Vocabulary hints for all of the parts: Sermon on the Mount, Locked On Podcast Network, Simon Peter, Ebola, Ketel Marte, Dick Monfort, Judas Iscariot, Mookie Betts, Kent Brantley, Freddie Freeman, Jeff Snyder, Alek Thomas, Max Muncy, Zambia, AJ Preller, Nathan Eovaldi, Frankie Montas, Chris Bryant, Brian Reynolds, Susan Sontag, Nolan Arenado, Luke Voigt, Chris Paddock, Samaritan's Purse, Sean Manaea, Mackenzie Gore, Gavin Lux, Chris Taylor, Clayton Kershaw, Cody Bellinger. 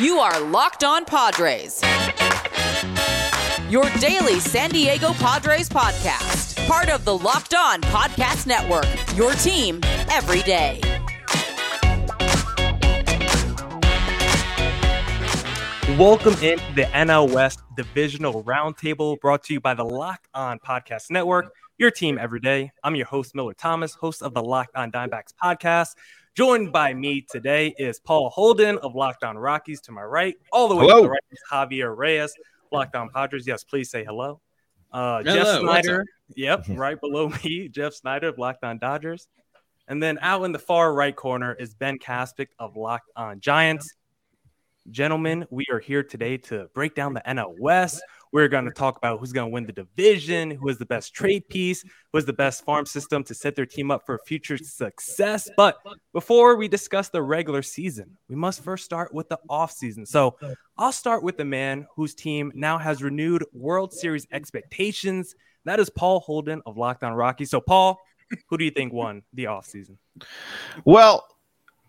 You are Locked On Padres. Your daily San Diego Padres podcast. Part of the Locked On Podcast Network. Your team every day. Welcome into the NL West Divisional Roundtable, brought to you by the Locked On Podcast Network, your team every day. I'm your host, Miller Thomas, host of the Locked On Diamondbacks podcast. Joined by me today is Paul Holden of Locked On Rockies to my right. All the way hello. To the right is Javier Reyes, Locked On Padres. Yes, please say hello. Jeff Snyder. Yep, right below me, Jeff Snyder of Locked On Dodgers. And then out in the far right corner is Ben Kaspic of Locked On Giants. Gentlemen, we are here today to break down the NL West. We're going to talk about who's going to win the division, who is the best trade piece, who is the best farm system to set their team up for future success. But before we discuss the regular season, we must first start with the offseason. So I'll start with the man whose team now has renewed World Series expectations. That is Paul Holden of Locked On Rockies. So, Paul, who do you think won the offseason? Well,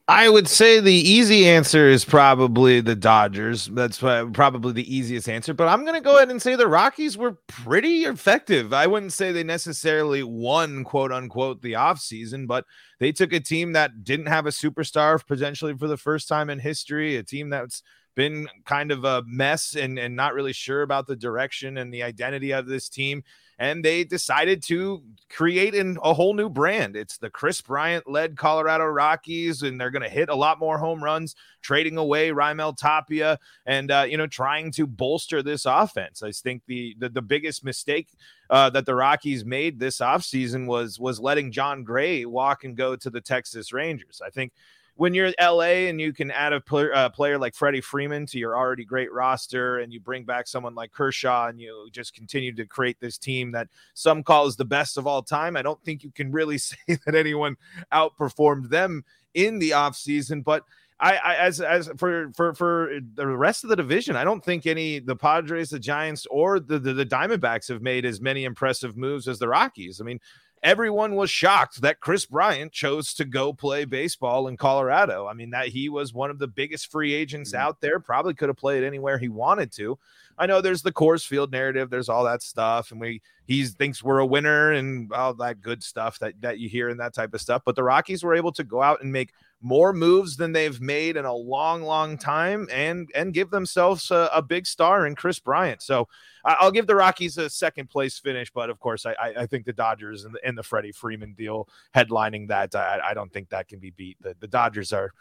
I would say the easy answer is probably the Dodgers. That's probably the easiest answer. But I'm going to go ahead and say the Rockies were pretty effective. I wouldn't say they necessarily won, quote unquote, the offseason, but they took a team that didn't have a superstar potentially for the first time in history, a team that's been kind of a mess and not really sure about the direction and the identity of this team. And they decided to create a whole new brand. It's the Chris Bryant-led Colorado Rockies, and they're going to hit a lot more home runs, trading away Raimel Tapia and, trying to bolster this offense. I think the biggest mistake that the Rockies made this offseason was letting John Gray walk and go to the Texas Rangers. I think when you're LA and you can add a player like Freddie Freeman to your already great roster, and you bring back someone like Kershaw, and you just continue to create this team that some call is the best of all time, I don't think you can really say that anyone outperformed them in the offseason. But I, as for the rest of the division, I don't think the Padres, the Giants, or the Diamondbacks have made as many impressive moves as the Rockies. I mean, everyone was shocked that Chris Bryant chose to go play baseball in Colorado. I mean, that he was one of the biggest free agents out there, probably could have played anywhere he wanted to. I know there's the Coors Field narrative, there's all that stuff, and he thinks we're a winner and all that good stuff that you hear and that type of stuff. But the Rockies were able to go out and make more moves than they've made in a long, long time and give themselves a big star in Chris Bryant. So I'll give the Rockies a second place finish, but of course I think the Dodgers and the Freddie Freeman deal headlining that, I don't think that can be beat. The Dodgers are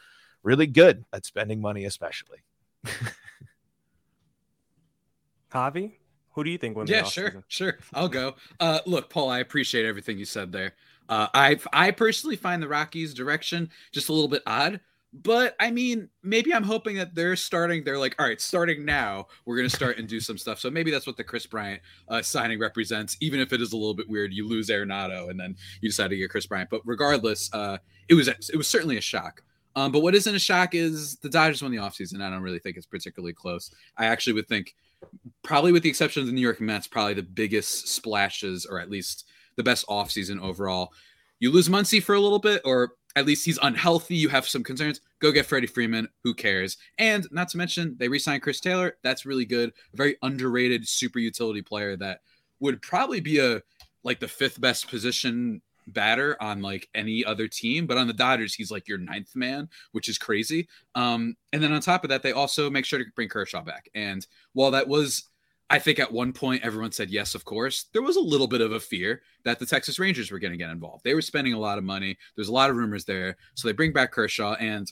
really good at spending money, especially. Javi, who do you think won the offseason? Yeah, sure. I'll go. Look, Paul, I appreciate everything you said there. I personally find the Rockies' direction just a little bit odd, but I mean, maybe I'm hoping that they're like, all right, starting now, we're going to start and do some stuff. So maybe that's what the Chris Bryant signing represents, even if it is a little bit weird. You lose Arenado and then you decide to get Chris Bryant. But regardless, it was certainly a shock. But what isn't a shock is the Dodgers won the offseason. I don't really think it's particularly close. I actually would think, probably with the exception of the New York Mets, probably the biggest splashes, or at least the best offseason overall. You lose Muncy for a little bit, or at least he's unhealthy. You have some concerns. Go get Freddie Freeman. Who cares? And not to mention, they re-signed Chris Taylor. That's really good. A very underrated super utility player that would probably be the fifth best position batter on like any other team, but on the Dodgers he's like your ninth man, which is crazy. And then on top of that, they also make sure to bring Kershaw back. And while that was, I think at one point everyone said yes, of course, there was a little bit of a fear that the Texas Rangers were going to get involved. They were spending a lot of money. There's a lot of rumors there. So they bring back Kershaw, and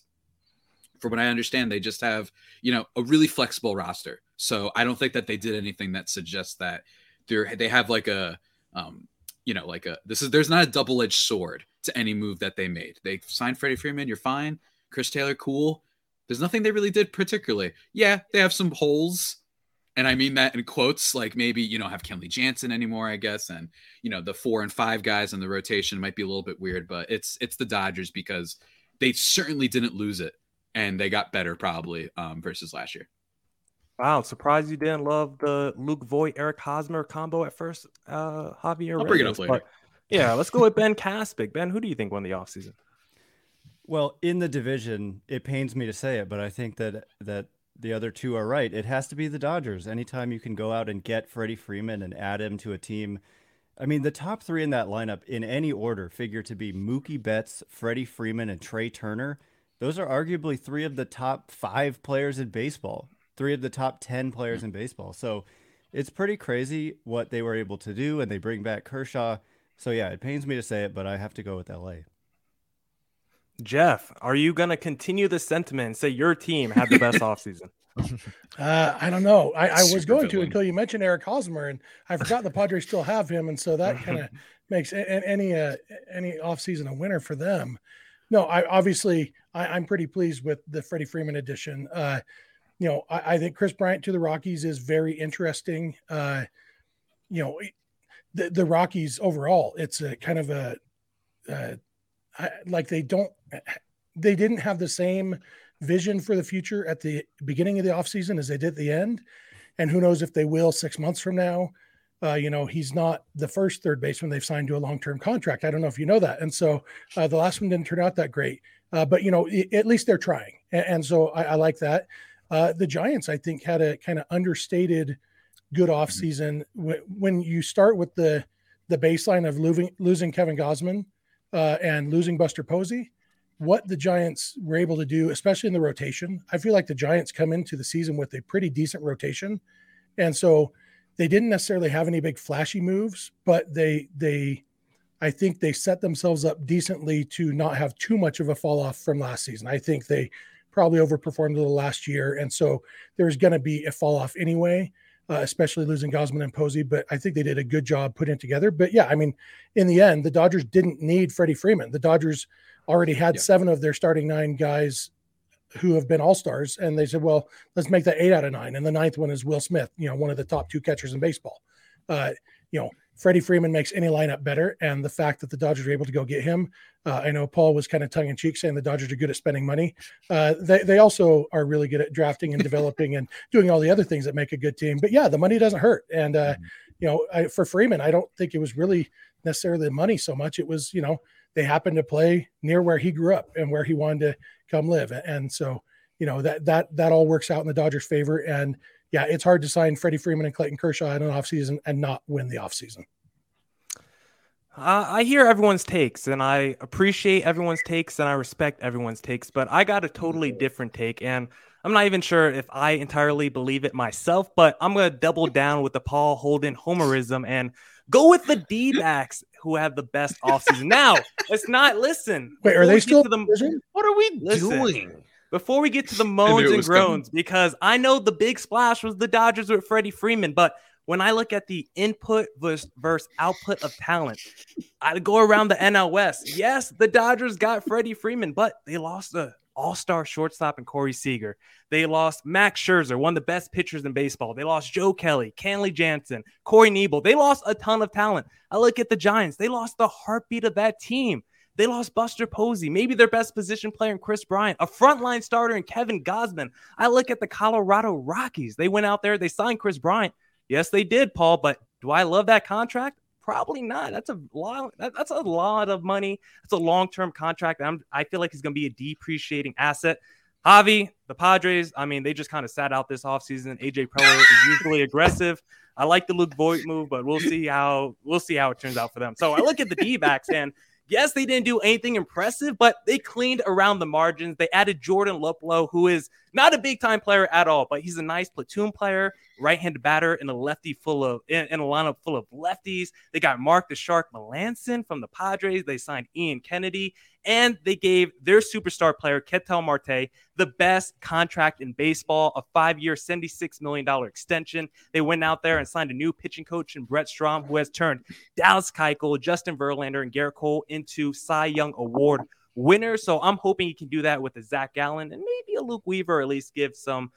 from what I understand, they just have, a really flexible roster. So I don't think that they did anything that suggests that they have like a there's not a double-edged sword to any move that they made. They signed Freddie Freeman, you're fine. Chris Taylor, cool. There's nothing they really did particularly. Yeah, they have some holes, and I mean that in quotes, like maybe, have Kenley Jansen anymore, I guess, and, the 4 and 5 guys in the rotation might be a little bit weird, but it's the Dodgers because they certainly didn't lose it, and they got better probably versus last year. Wow, surprised you didn't love the Luke Voit, Eric Hosmer combo at first, Javier. I'll bring it up later. But yeah, let's go with Ben Kaspic. Ben, who do you think won the offseason? Well, in the division, it pains me to say it, but I think that the other two are right. It has to be the Dodgers. Anytime you can go out and get Freddie Freeman and add him to a team. I mean, the top three in that lineup in any order figure to be Mookie Betts, Freddie Freeman, and Trea Turner. Those are arguably three of the top five players in baseball, three of the top 10 players in baseball. So it's pretty crazy what they were able to do, and they bring back Kershaw. So yeah, it pains me to say it, but I have to go with LA. Jeff, are you going to continue the sentiment and say your team had the best offseason? I don't know. I was going to until you mentioned Eric Hosmer, and I forgot the Padres still have him. And so that kind of makes any offseason a winner for them. No, I'm pretty pleased with the Freddie Freeman addition. I think Chris Bryant to the Rockies is very interesting. The Rockies overall, it's a kind of they didn't have the same vision for the future at the beginning of the offseason as they did at the end. And who knows if they will 6 months from now. He's not the first third baseman they've signed to a long-term contract. I don't know if you know that. And so the last one didn't turn out that great. At least they're trying. And so I like that. The Giants, I think, had a kind of understated good offseason. When you start with the baseline of losing Kevin Gausman and losing Buster Posey, what the Giants were able to do, especially in the rotation. I feel like the Giants come into the season with a pretty decent rotation. And so they didn't necessarily have any big flashy moves, but I think they set themselves up decently to not have too much of a fall off from last season. I think they probably overperformed a little last year. And so there's going to be a fall off anyway, especially losing Gausman and Posey, but I think they did a good job putting it together. But yeah, I mean, in the end, the Dodgers didn't need Freddie Freeman. The Dodgers already had seven of their starting nine guys who have been all-stars. And they said, well, let's make that 8 out of 9. And the ninth one is Will Smith, one of the top 2 catchers in baseball. Freddie Freeman makes any lineup better. And the fact that the Dodgers were able to go get him, I know Paul was kind of tongue in cheek saying the Dodgers are good at spending money. They also are really good at drafting and developing and doing all the other things that make a good team, but yeah, the money doesn't hurt. And, for Freeman, I don't think it was really necessarily the money so much. It was, they happened to play near where he grew up and where he wanted to come live. And so, that all works out in the Dodgers' favor. And yeah, it's hard to sign Freddie Freeman and Clayton Kershaw in an offseason and not win the offseason. I hear everyone's takes, and I appreciate everyone's takes, and I respect everyone's takes, but I got a totally different take, and I'm not even sure if I entirely believe it myself, but I'm going to double down with the Paul Holden homerism and go with the D-backs who have the best offseason. Now, let's not listen. Wait, are they still? What are we doing? Before we get to the moans and groans, because I know the big splash was the Dodgers with Freddie Freeman, but when I look at the input versus output of talent, I go around the NL West. Yes, the Dodgers got Freddie Freeman, but they lost the all-star shortstop and Corey Seager. They lost Max Scherzer, one of the best pitchers in baseball. They lost Joe Kelly, Kenley Jansen, Corey Knebel. They lost a ton of talent. I look at the Giants. They lost the heartbeat of that team. They lost Buster Posey, maybe their best position player in Chris Bryant, a frontline starter in Kevin Gausman. I look at the Colorado Rockies. They went out there. They signed Chris Bryant. Yes, they did, Paul, but do I love that contract? Probably not. That's a lot of money. It's a long-term contract. I feel like he's going to be a depreciating asset. Javi, the Padres, I mean, they just kind of sat out this offseason. AJ Preller is usually aggressive. I like the Luke Voigt move, but we'll see how it turns out for them. So I look at the D-backs, and yes, they didn't do anything impressive, but they cleaned around the margins. They added Jordan Luplow, who is not a big-time player at all, but he's a nice platoon player, right-handed batter in a lineup full of lefties. They got Mark the Shark Melanson from the Padres. They signed Ian Kennedy, and they gave their superstar player, Ketel Marte, the best contract in baseball, a 5-year, $76 million extension. They went out there and signed a new pitching coach in Brett Strom, who has turned Dallas Keuchel, Justin Verlander, and Gerrit Cole into Cy Young Award winners. So I'm hoping he can do that with a Zach Gallen and maybe a Luke Weaver, or at least give some,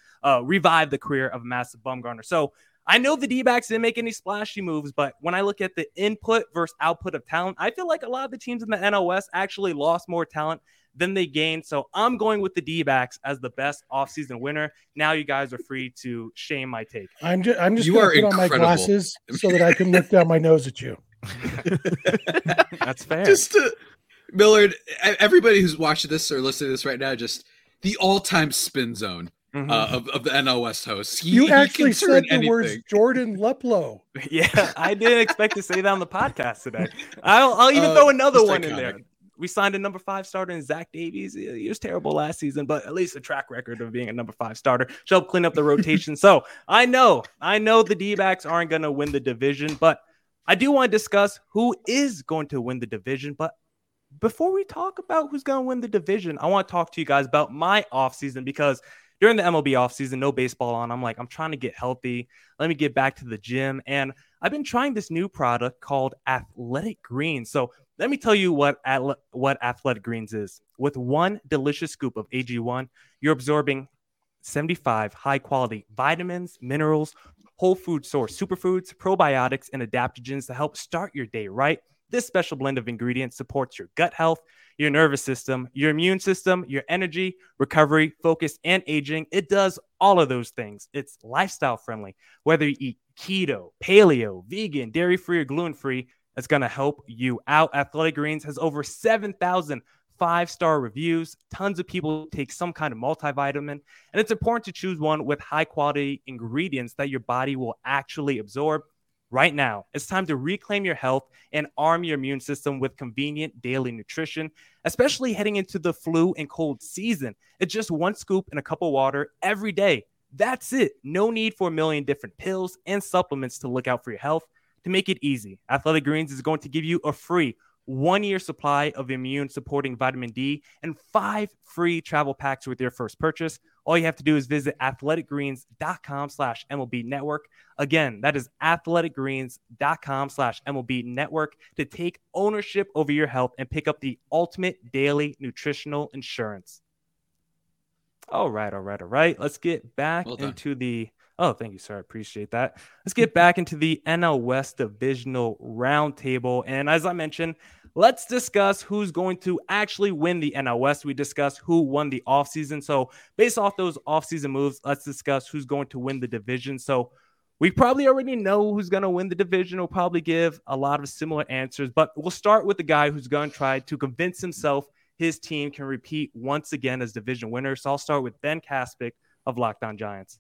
revive the career of a massive Bumgarner. So I know the D-backs didn't make any splashy moves, but when I look at the input versus output of talent, I feel like a lot of the teams in the NL West actually lost more talent than they gained. So I'm going with the D-backs as the best offseason winner. Now you guys are free to shame my take. I'm just going to put on my glasses so that I can look down my nose at you. That's fair. Millard, everybody who's watching this or listening to this right now, just the all-time spin zone. of the NL West hosts. You actually said the words Jordan Luplow. Yeah, I didn't expect to say that on the podcast today. I'll even throw another one in there. We signed a number 5 starter in Zach Davies. He was terrible last season, but at least a track record of being a number 5 starter should help clean up the rotation. So I know the D-backs aren't going to win the division, but I do want to discuss who is going to win the division. But before we talk about who's going to win the division, I want to talk to you guys about my offseason, because during the MLB offseason, no baseball on, I'm like, I'm trying to get healthy. Let me get back to the gym. And I've been trying this new product called Athletic Greens. So let me tell you what Athletic Greens is. With one delicious scoop of AG1, you're absorbing 75 high-quality vitamins, minerals, whole food source, superfoods, probiotics, and adaptogens to help start your day right. This special blend of ingredients supports your gut health, your nervous system, your immune system, your energy, recovery, focus, and aging. It does all of those things. It's lifestyle friendly. Whether you eat keto, paleo, vegan, dairy-free, or gluten-free, it's going to help you out. Athletic Greens has over 7,000 5-star reviews. Tons of people take some kind of multivitamin, and it's important to choose one with high-quality ingredients that your body will actually absorb. Right now, it's time to reclaim your health and arm your immune system with convenient daily nutrition, especially heading into the flu and cold season. It's just one scoop in a cup of water every day. That's it. No need for a million different pills and supplements to look out for your health. To make it easy, Athletic Greens is going to give you a free 1-year supply of immune-supporting vitamin D and 5 free travel packs with your first purchase. All you have to do is visit athleticgreens.com/MLB network. Again, that is athleticgreens.com/MLB network to take ownership over your health and pick up the ultimate daily nutritional insurance. All right. Let's get back into the... Oh, thank you, sir. I appreciate that. Let's get back into the NL West Divisional Roundtable. And as I mentioned, let's discuss who's going to actually win the NL West. We discussed who won the offseason. So based off those offseason moves, let's discuss who's going to win the division. So we probably already know who's going to win the division. We'll probably give a lot of similar answers, but we'll start with the guy who's going to try to convince himself his team can repeat once again as division winners. So I'll start with Ben Kaspic of Locked On Giants.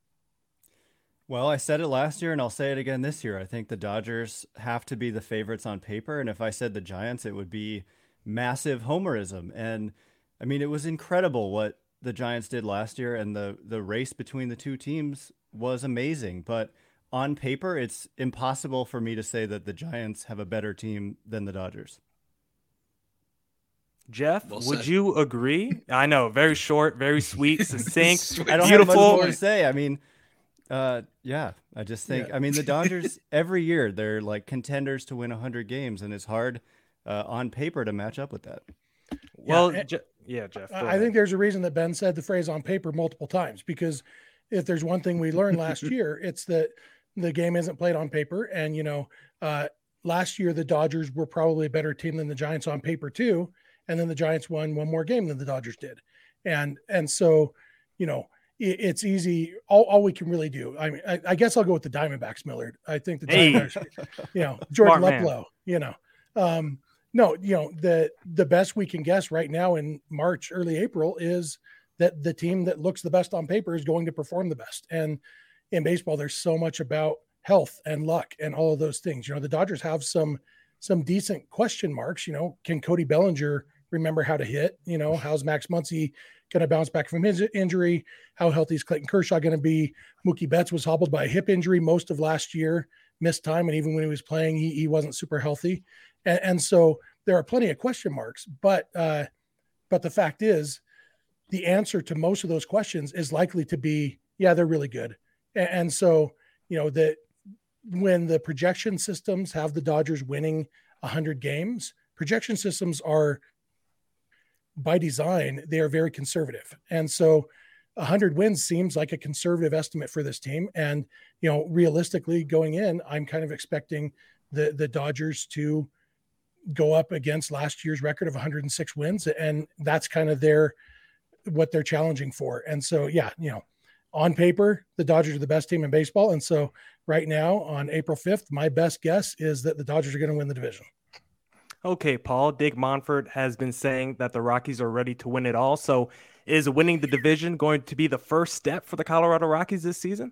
Well, I said it last year and I'll say it again this year. I think the Dodgers have to be the favorites on paper. And if I said the Giants, it would be massive homerism. And I mean, it was incredible what the Giants did last year. And the race between the two teams was amazing. But on paper, it's impossible for me to say that the Giants have a better team than the Dodgers. Jeff, well, would you agree? I know. Very short, very sweet, succinct, I don't have much more to say. I mean... I just think, I mean, the Dodgers every year, they're like contenders to win 100 games, and it's hard on paper to match up with that. Well, Jeff, I think there's a reason that Ben said the phrase on paper multiple times, because if there's one thing we learned last year, it's that the game isn't played on paper. And, you know, last year, the Dodgers were probably a better team than the Giants on paper too. And then the Giants won one more game than the Dodgers did. And so, you know, it's easy. All we can really do. I mean, I guess I'll go with the Diamondbacks, Millard. I think the Diamondbacks, you know, Jordan Luplow, you know, the best we can guess right now in March, early April, is that the team that looks the best on paper is going to perform the best. And in baseball, there's so much about health and luck and all of those things. You know, the Dodgers have some decent question marks. You know, can Cody Bellinger remember how to hit? You know, how's Max Muncy going to bounce back from his injury? How healthy is Clayton Kershaw going to be? Mookie Betts was hobbled by a hip injury most of last year, missed time, and even when he was playing, he wasn't super healthy. And so there are plenty of question marks, but the fact is, the answer to most of those questions is likely to be, yeah, they're really good. And so, you know, that when the projection systems have the Dodgers winning 100 games, projection systems are, by design, they are very conservative. And so 100 wins seems like a conservative estimate for this team. And, you know, realistically going in, I'm kind of expecting the Dodgers to go up against last year's record of 106 wins. And that's kind of what they're challenging for. And so, yeah, you know, on paper, the Dodgers are the best team in baseball. And so right now on April 5th, my best guess is that the Dodgers are going to win the division. Okay, Paul, Dick Monfort has been saying that the Rockies are ready to win it all. So Is winning the division going to be the first step for the Colorado Rockies this season?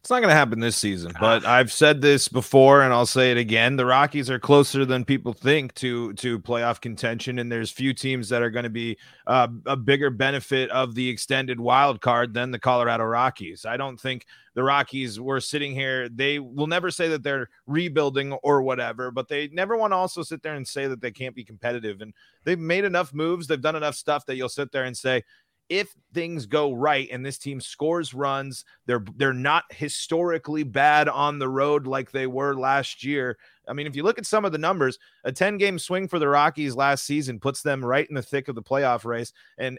It's not going to happen this season, but I've said this before and I'll say it again. The Rockies are closer than people think to playoff contention, and there's few teams that are going to be a bigger benefit of the extended wild card than the Colorado Rockies. I don't think the Rockies were sitting here. They will never say that they're rebuilding or whatever, but they never want to also sit there and say that they can't be competitive. And they've made enough moves. They've done enough stuff that you'll sit there and say, if things go right and this team scores runs, they're not historically bad on the road like they were last year. I mean, if you look at some of the numbers, a 10-game swing for the Rockies last season puts them right in the thick of the playoff race, and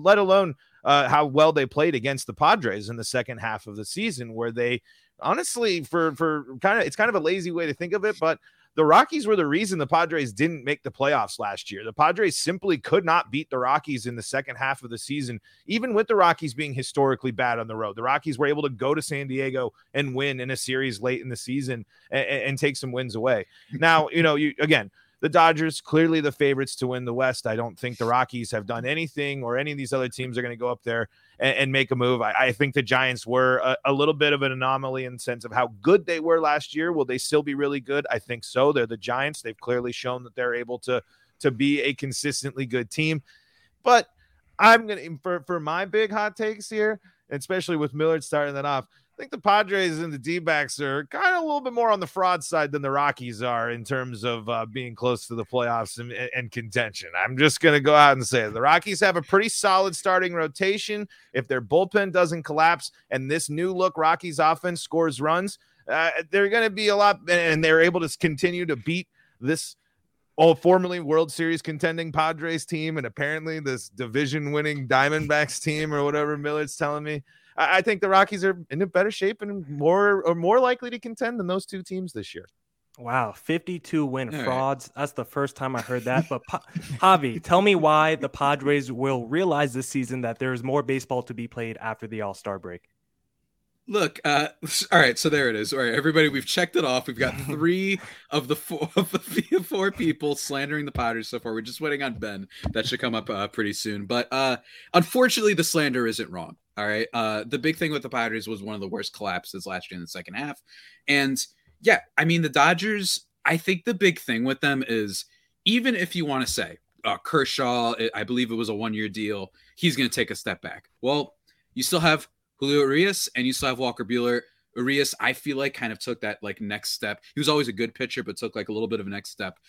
let alone how well they played against the Padres in the second half of the season, where they honestly, for kind of, it's kind of a lazy way to think of it, but the Rockies were the reason the Padres didn't make the playoffs last year. The Padres simply could not beat the Rockies in the second half of the season, even with the Rockies being historically bad on the road. The Rockies were able to go to San Diego and win in a series late in the season and take some wins away. Now, again, the Dodgers clearly the favorites to win the West. I don't think the Rockies have done anything, or any of these other teams are going to go up there and make a move. I think the Giants were a little bit of an anomaly in the sense of how good they were last year. Will they still be really good? I think so. They're the Giants. They've clearly shown that they're able to be a consistently good team. But I'm going to, for my big hot takes here, especially with Millard starting that off, I think the Padres and the D-backs are kind of a little bit more on the fraud side than the Rockies are in terms of being close to the playoffs and contention. I'm just going to go out and say it. The Rockies have a pretty solid starting rotation. If their bullpen doesn't collapse and this new look Rockies offense scores runs, they're going to be a lot, and they're able to continue to beat this formerly World Series contending Padres team, and apparently this division winning Diamondbacks team, or whatever Millard's telling me. I think the Rockies are in a better shape and more likely to contend than those two teams this year. Wow, 52 win frauds. That's the first time I heard that. But Javi, tell me why the Padres will realize this season that there is more baseball to be played after the All-Star break. Look, all right, so there it is. All right, everybody, we've checked it off. We've got three of the four people slandering the Padres so far. We're just waiting on Ben. That should come up pretty soon. But unfortunately, the slander isn't wrong. All right. The big thing with the Padres was one of the worst collapses last year in the second half. And yeah, I mean, the Dodgers, I think the big thing with them is, even if you want to say Kershaw, I believe it was a one-year deal, he's going to take a step back. Well, you still have Julio Urias and you still have Walker Buehler. Urias, I feel like, kind of took that like next step. He was always a good pitcher, but took like a little bit of a next step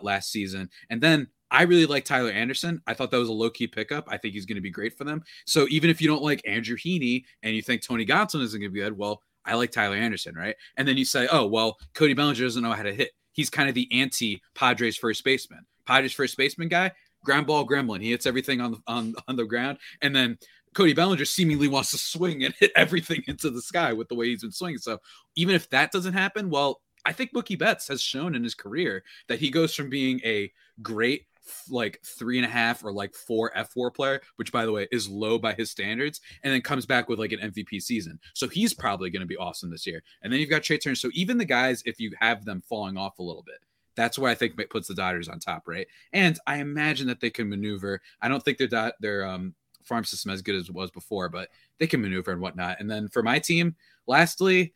last season. And then I really like Tyler Anderson. I thought that was a low-key pickup. I think he's going to be great for them. So even if you don't like Andrew Heaney and you think Tony Gonsolin isn't going to be good, well, I like Tyler Anderson, right? And then you say, oh, well, Cody Bellinger doesn't know how to hit. He's kind of the anti-Padres first baseman. Padres first baseman guy, ground ball gremlin. He hits everything on the ground. And then Cody Bellinger seemingly wants to swing and hit everything into the sky with the way he's been swinging. So even if that doesn't happen, well, I think Mookie Betts has shown in his career that he goes from being a great like 3.5 or like 4 F4 player, which by the way is low by his standards, and then comes back with like an MVP season. So he's probably going to be awesome this year. And then you've got Trea Turner. So even the guys, if you have them falling off a little bit, that's where I think it puts the Dodgers on top, right? And I imagine that they can maneuver. I don't think their farm system as good as it was before, but they can maneuver and whatnot. And then for my team, lastly,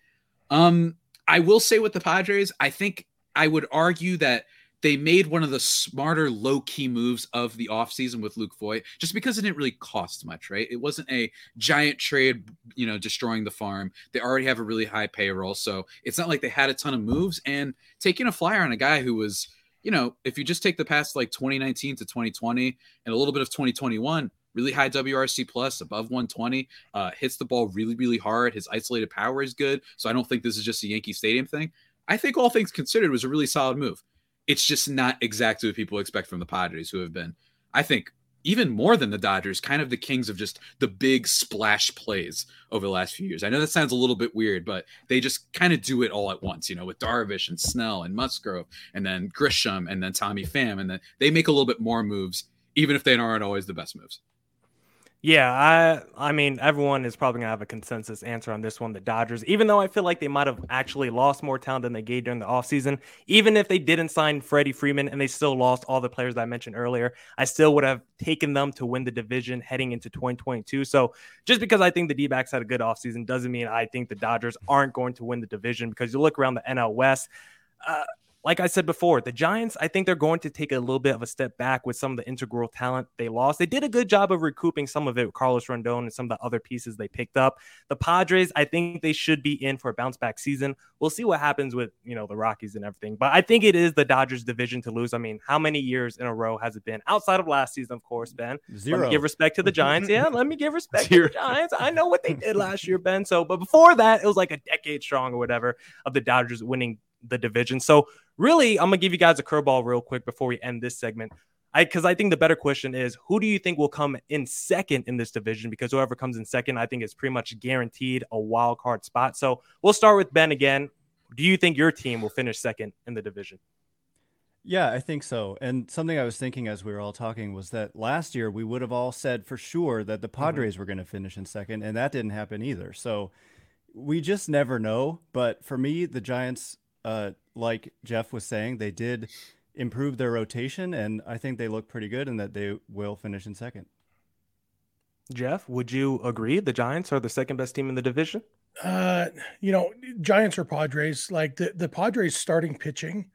I will say with the Padres, I think I would argue that they made one of the smarter low-key moves of the offseason with Luke Voit, just because it didn't really cost much, right? It wasn't a giant trade, destroying the farm. They already have a really high payroll, so it's not like they had a ton of moves. And taking a flyer on a guy who was, if you just take the past like 2019 to 2020 and a little bit of 2021, really high WRC plus, above 120, hits the ball really, really hard. His isolated power is good, so I don't think this is just a Yankee Stadium thing. I think all things considered was a really solid move. It's just not exactly what people expect from the Padres, who have been, I think, even more than the Dodgers, kind of the kings of just the big splash plays over the last few years. I know that sounds a little bit weird, but they just kind of do it all at once, with Darvish and Snell and Musgrove and then Grisham and then Tommy Pham. And then they make a little bit more moves, even if they aren't always the best moves. Yeah, I mean, everyone is probably going to have a consensus answer on this one, the Dodgers, even though I feel like they might have actually lost more talent than they gained during the offseason. Even if they didn't sign Freddie Freeman and they still lost all the players that I mentioned earlier, I still would have taken them to win the division heading into 2022. So just because I think the D-backs had a good offseason doesn't mean I think the Dodgers aren't going to win the division, because you look around the NL West, like I said before, the Giants, I think they're going to take a little bit of a step back with some of the integral talent they lost. They did a good job of recouping some of it with Carlos Rendon and some of the other pieces they picked up. The Padres, I think they should be in for a bounce-back season. We'll see what happens with, you know, the Rockies and everything. But I think it is the Dodgers' division to lose. I mean, how many years in a row has it been? Outside of last season, of course, Ben. Zero. Let me give respect to the Giants. Yeah, let me give respect to the Giants. I know what they did last year, Ben. So, but before that, it was like a decade strong or whatever of the Dodgers winning the division. So, really, I'm going to give you guys a curveball real quick before we end this segment, because I think the better question is, who do you think will come in second in this division? Because whoever comes in second, I think is pretty much guaranteed a wild card spot. So we'll start with Ben again. Do you think your team will finish second in the division? Yeah, I think so. And something I was thinking as we were all talking was that last year we would have all said for sure that the Padres were going to finish in second, and that didn't happen either. So we just never know. But for me, the Giants, like Jeff was saying, they did improve their rotation, and I think they look pretty good and that they will finish in second. Jeff, would you agree the Giants are the second best team in the division? You know, Giants or Padres, like the Padres starting pitching,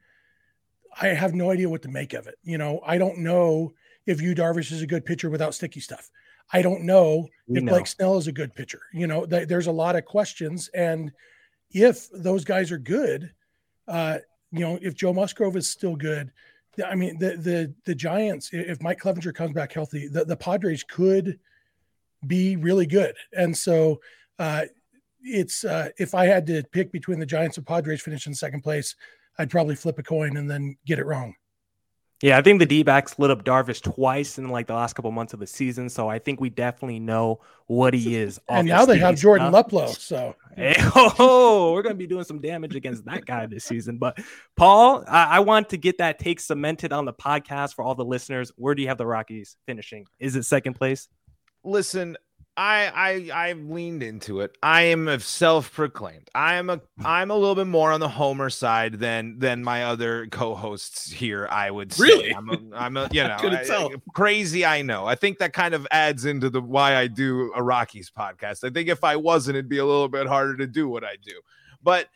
I have no idea what to make of it. You know, I don't know if Yu Darvish is a good pitcher without sticky stuff. I don't know if Blake Snell is a good pitcher. You know, there's a lot of questions, and if those guys are good, you know, if Joe Musgrove is still good, I mean, the Giants, if Mike Clevenger comes back healthy, the Padres could be really good. And so it's if I had to pick between the Giants and Padres finishing second place, I'd probably flip a coin and then get it wrong. Yeah, I think the D-backs lit up Darvish twice in like the last couple months of the season, so I think we definitely know what he is. And now they have Jordan Luplow, so hey, we're going to be doing some damage against that guy this season. But Paul, I want to get that take cemented on the podcast for all the listeners. Where do you have the Rockies finishing? Is it second place? Listen, I've leaned into it. I am self-proclaimed. I'm a little bit more on the homer side than my other co-hosts here. I would say. Really? I'm a you know, crazy. I know. I think that kind of adds into the why I do a Rockies podcast. I think if I wasn't, it'd be a little bit harder to do what I do. But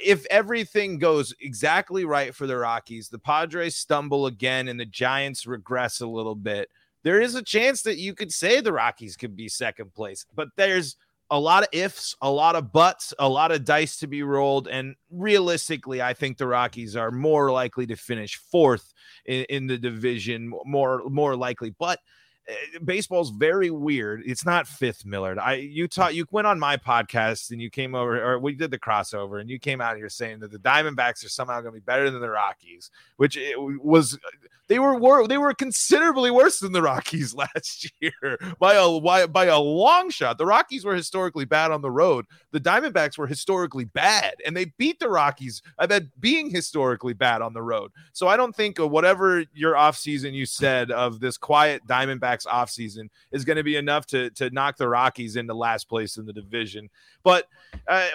if everything goes exactly right for the Rockies, the Padres stumble again and the Giants regress a little bit, there is a chance that you could say the Rockies could be second place, but there's a lot of ifs, a lot of buts, a lot of dice to be rolled. And realistically, I think the Rockies are more likely to finish fourth in the division, more likely. But baseball's very weird. It's not fifth, Millard. You went on my podcast and you came over, or we did the crossover, and you came out here saying that the Diamondbacks are somehow going to be better than the Rockies, which it was. They were considerably worse than the Rockies last year by a long shot. The Rockies were historically bad on the road. The Diamondbacks were historically bad, and they beat the Rockies about being historically bad on the road. So I don't think whatever your offseason you said of this quiet Diamondbacks offseason is going to be enough to knock the Rockies into last place in the division. But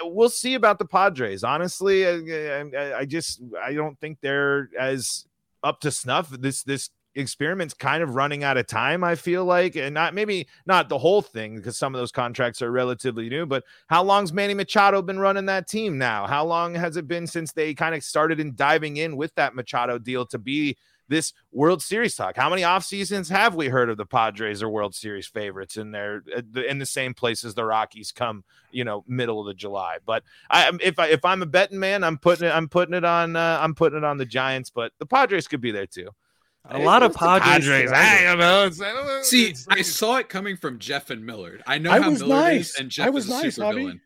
we'll see about the Padres. Honestly, I don't think they're as up to snuff. This experiment's kind of running out of time, I feel like, and maybe not the whole thing, because some of those contracts are relatively new. But how long's Manny Machado been running that team now? How long has it been since they kind of started in diving in with that Machado deal to be this World Series talk? How many off seasons have we heard of the Padres are World Series favorites, and they're in the same place as the Rockies come, you know, middle of the July? But if I'm a betting man, I'm putting it on the Giants, but the Padres could be there too. A lot of Padres. I don't know. See, I saw it coming from Jeff and Millard. I know how Millard is, and Jeff is a super villain.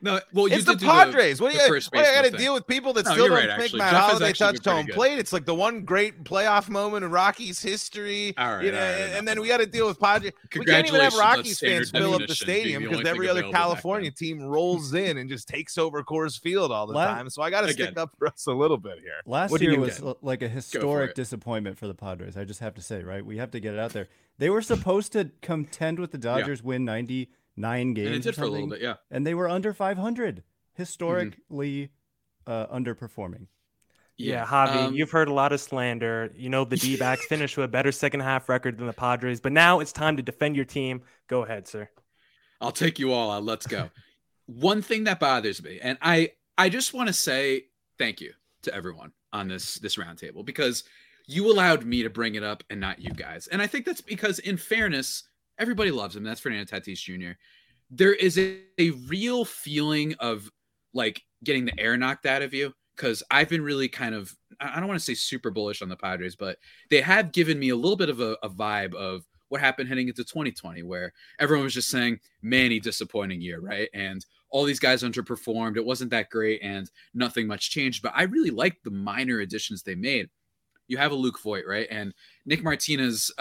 No, well, you it's did the Padres. Do the, what do I got to deal with people that still don't think Matt Holliday touched home plate? It's like the one great playoff moment in Rockies history. All right, and then we got to deal with Padres. We can't even have Rockies fans fill up the stadium because every other California team rolls in and just takes over Coors Field all the time. So I got to stick up for us a little bit here. Last year was like a historic disappointment for the Padres. I just have to say, right? We have to get it out there. They were supposed to contend with the Dodgers, win 99 games. And it did for a little bit, yeah. And they were under 500, historically underperforming. Yeah, Javi, you've heard a lot of slander. You know the D-backs finished with a better second half record than the Padres, but now it's time to defend your team. Go ahead, sir. I'll take you all out. Let's go. One thing that bothers me, and I just want to say thank you to everyone on this roundtable, because you allowed me to bring it up and not you guys. And I think that's because, in fairness, everybody loves him. That's Fernando Tatis Jr. There is a real feeling of like getting the air knocked out of you, because I've been really kind of, I don't want to say super bullish on the Padres, but they have given me a little bit of a vibe of what happened heading into 2020, where everyone was just saying, "Manny, disappointing year," right? And all these guys underperformed. It wasn't that great and nothing much changed. But I really liked the minor additions they made. You have a Luke Voit, right? And Nick Martinez,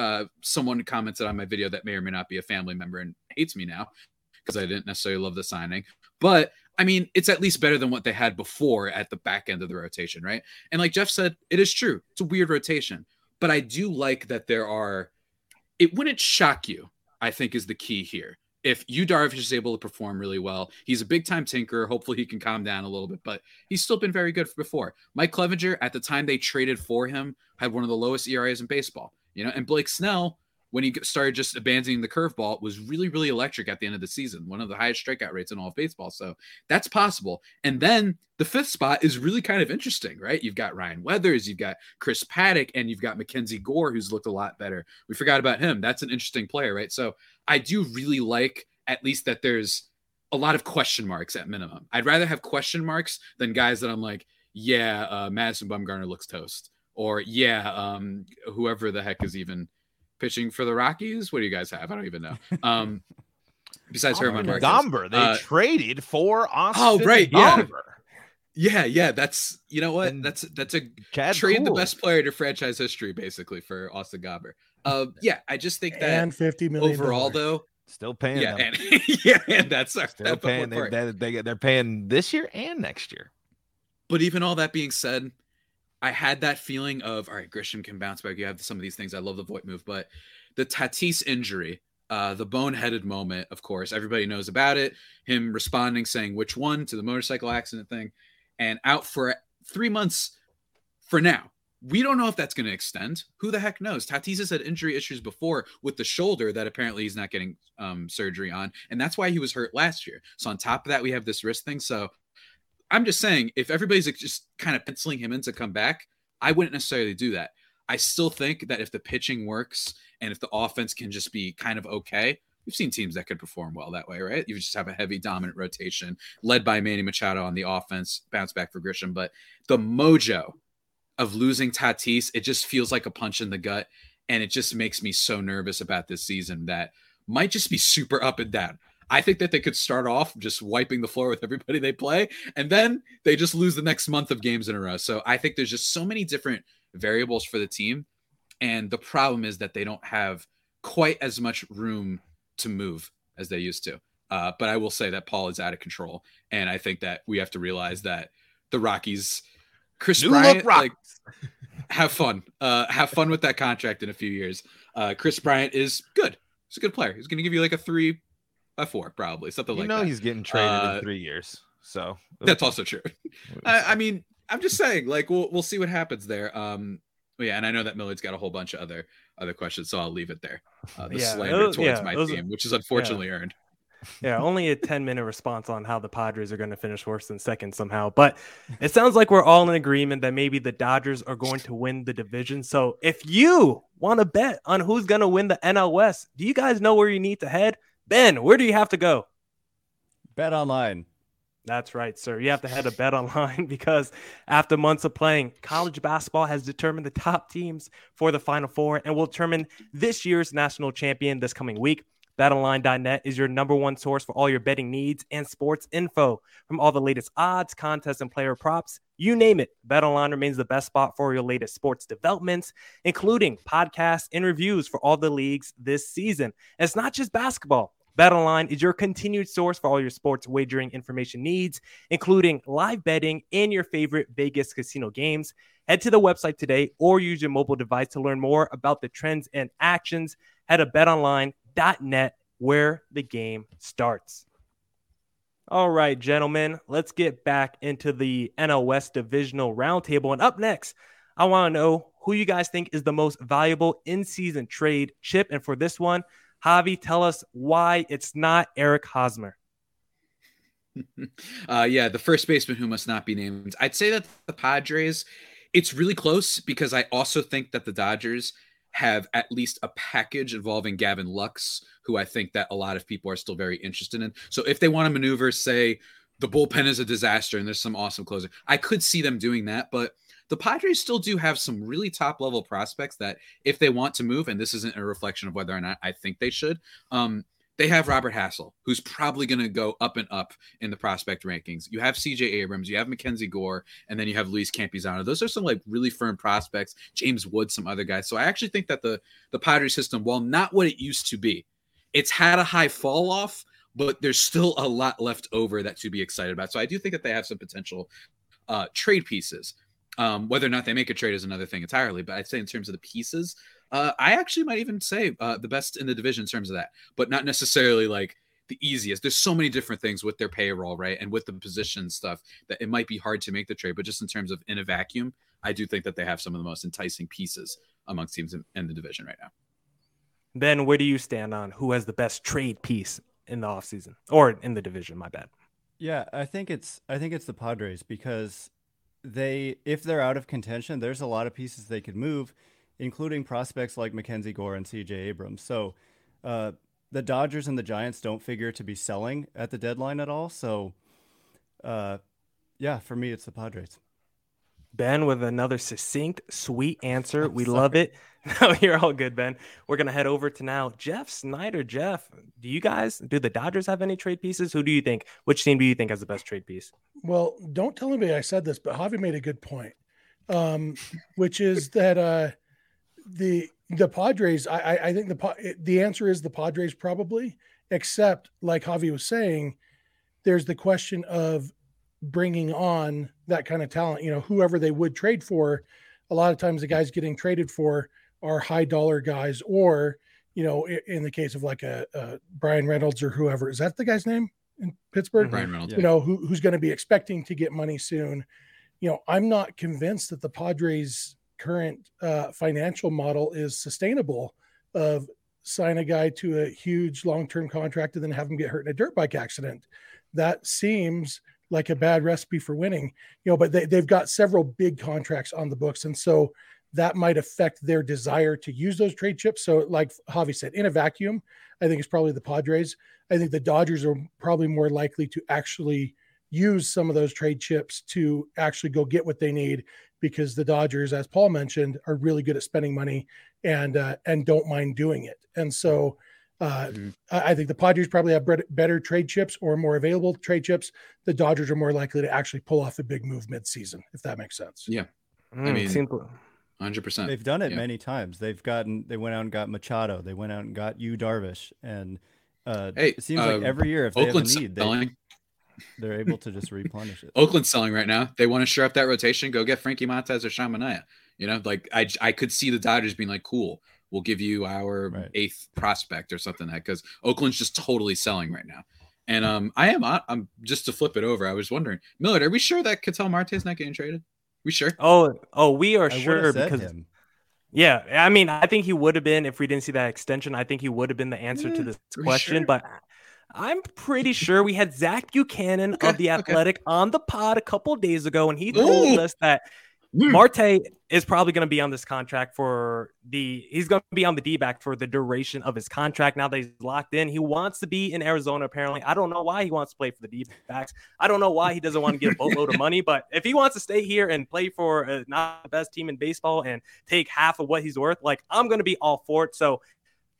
someone commented on my video that may or may not be a family member and hates me now because I didn't necessarily love the signing. But, I mean, it's at least better than what they had before at the back end of the rotation, right? And like Jeff said, it is true. It's a weird rotation. But I do like that there are – it wouldn't shock you, I think, is the key here. If Yu Darvish is able to perform really well, he's a big-time tinkerer. Hopefully he can calm down a little bit, but he's still been very good before. Mike Clevinger, at the time they traded for him, had one of the lowest ERAs in baseball. You know, and Blake Snell, when he started just abandoning the curveball, was really, really electric at the end of the season. One of the highest strikeout rates in all of baseball, so that's possible. And then the fifth spot is really kind of interesting, right? You've got Ryan Weathers, you've got Chris Paddock, and you've got Mackenzie Gore, who's looked a lot better. We forgot about him. That's an interesting player, right? So I do really like at least that there's a lot of question marks at minimum. I'd rather have question marks than guys that I'm like, yeah, Madison Bumgarner looks toast. Or, yeah, whoever the heck is even pitching for the Rockies. What do you guys have? I don't even know. Besides Herman Marquez. Gomber, they traded for Austin Gomber. Yeah, that's, you know what? And that's a Chad trade Cool. The best player to franchise history, basically, for Austin Gomber. Yeah, I just think that and $50 million overall, though, still paying. Yeah, them. And that's still paying. They're paying this year and next year. But even all that being said, I had that feeling of, all right, Grisham can bounce back. You have some of these things. I love the Voit move, but the Tatis injury, the boneheaded moment, of course, everybody knows about it. Him responding, saying which one to the motorcycle accident thing, and out for 3 months for now. We don't know if that's going to extend. Who the heck knows? Tatis has had injury issues before with the shoulder that apparently he's not getting surgery on. And that's why he was hurt last year. So on top of that, we have this wrist thing. So I'm just saying, if everybody's just kind of penciling him in to come back, I wouldn't necessarily do that. I still think that if the pitching works and if the offense can just be kind of okay, we've seen teams that could perform well that way, right? You just have a heavy, dominant rotation led by Manny Machado on the offense, bounce back for Grisham. But the mojo of losing Tatis, it just feels like a punch in the gut, and it just makes me so nervous about this season that might just be super up and down. I think that they could start off just wiping the floor with everybody they play, and then they just lose the next month of games in a row. So I think there's just so many different variables for the team, and the problem is that they don't have quite as much room to move as they used to. But I will say that Paul is out of control, and I think that we have to realize that the Rockies – Chris Bryant, like, have fun. Have fun with that contract in a few years. Chris Bryant is good. He's a good player. He's going to give you like a 3, a 4, probably something like that. You know he's getting traded in 3 years, so that's also true. I mean, I'm just saying, like, we'll see what happens there. Yeah, and I know that Millard's got a whole bunch of other questions, so I'll leave it there. The slander towards my team, which is unfortunately earned. Yeah, only a 10-minute response on how the Padres are going to finish worse than second somehow. But it sounds like we're all in agreement that maybe the Dodgers are going to win the division. So if you want to bet on who's going to win the NL West, do you guys know where you need to head? Ben, where do you have to go? Bet online. That's right, sir. You have to head to Bet Online because after months of playing, college basketball has determined the top teams for the Final Four and will determine this year's national champion this coming week. BetOnline.net is your number one source for all your betting needs and sports info. From all the latest odds, contests, and player props, you name it, BetOnline remains the best spot for your latest sports developments, including podcasts and reviews for all the leagues this season. And it's not just basketball. BetOnline is your continued source for all your sports wagering information needs, including live betting and your favorite Vegas casino games. Head to the website today or use your mobile device to learn more about the trends and actions. Head to betonline.net where the game starts. All right, gentlemen, let's get back into the NL West Divisional Roundtable. And up next, I want to know who you guys think is the most valuable in-season trade chip. And for this one, Javi, tell us why it's not Eric Hosmer. The first baseman who must not be named. I'd say that the Padres, it's really close because I also think that the Dodgers have at least a package involving Gavin Lux, who I think that a lot of people are still very interested in. So if they want to maneuver, say, the bullpen is a disaster and there's some awesome closer, I could see them doing that, but the Padres still do have some really top-level prospects that if they want to move, and this isn't a reflection of whether or not I think they should, they have Robert Hassel, who's probably going to go up and up in the prospect rankings. You have C.J. Abrams, you have Mackenzie Gore, and then you have Luis Campisano. Those are some like really firm prospects. James Wood, some other guys. So I actually think that the Padres system, while not what it used to be, it's had a high fall-off, but there's still a lot left over that to be excited about. So I do think that they have some potential trade pieces. Whether or not they make a trade is another thing entirely, but I'd say in terms of the pieces, I actually might even say the best in the division in terms of that, but not necessarily like the easiest. There's so many different things with their payroll, right? And with the position stuff that it might be hard to make the trade, but just in terms of in a vacuum, I do think that they have some of the most enticing pieces amongst teams in the division right now. Ben, where do you stand on who has the best trade piece in the offseason or in the division? My bad. Yeah, I think it's the Padres because if they're out of contention, there's a lot of pieces they could move, including prospects like Mackenzie Gore and C.J. Abrams. So the Dodgers and the Giants don't figure to be selling at the deadline at all. So, for me, it's the Padres. Ben, with another succinct, sweet answer. We love it. No, you're all good, Ben. We're going to head over to now Jeff Snyder. Jeff, do the Dodgers have any trade pieces? Who do you think? Which team do you think has the best trade piece? Well, don't tell anybody I said this, but Javi made a good point, which is that the Padres, I think the answer is the Padres probably, except like Javi was saying, there's the question of bringing on that kind of talent, whoever they would trade for. A lot of times the guys getting traded for are high dollar guys, or, in the case of like a Brian Reynolds or whoever, is that the guy's name in Pittsburgh? Brian Reynolds, who's going to be expecting to get money soon. I'm not convinced that the Padres' current financial model is sustainable of sign a guy to a huge long-term contract and then have him get hurt in a dirt bike accident. That seems like a bad recipe for winning, but they've got several big contracts on the books. And so that might affect their desire to use those trade chips. So like Javi said, in a vacuum, I think it's probably the Padres. I think the Dodgers are probably more likely to actually use some of those trade chips to actually go get what they need, because the Dodgers, as Paul mentioned, are really good at spending money and don't mind doing it. And so I think the Padres probably have better trade chips or more available trade chips. The Dodgers are more likely to actually pull off a big move midseason, if that makes sense. Yeah. I mean, simple. 100%. They've done it many times. They went out and got Machado. They went out and got Yu Darvish. And it seems like every year, if Oakland's they have a need, they're able to just replenish it. Oakland's selling right now. They want to shore up that rotation. Go get Frankie Montas or Sean Manaea. I could see the Dodgers being like, cool, we'll give you our eighth prospect or something like that, because Oakland's just totally selling right now. And I'm just to flip it over, I was wondering, Millard, are we sure that Ketel Marte's not getting traded? We sure? Oh, we are sure because him. Yeah, I mean, I think he would have been if we didn't see that extension. I think he would have been the answer to this question, sure? But I'm pretty sure we had Zach Buchanan of The Athletic on the pod a couple of days ago, and he told us that Marte is probably going to be on this contract he's going to be on the D-back for the duration of his contract. Now that he's locked in, he wants to be in Arizona. Apparently, I don't know why he wants to play for the D-backs. I don't know why he doesn't want to get a boatload of money, but if he wants to stay here and play for not the best team in baseball and take half of what he's worth, I'm going to be all for it. So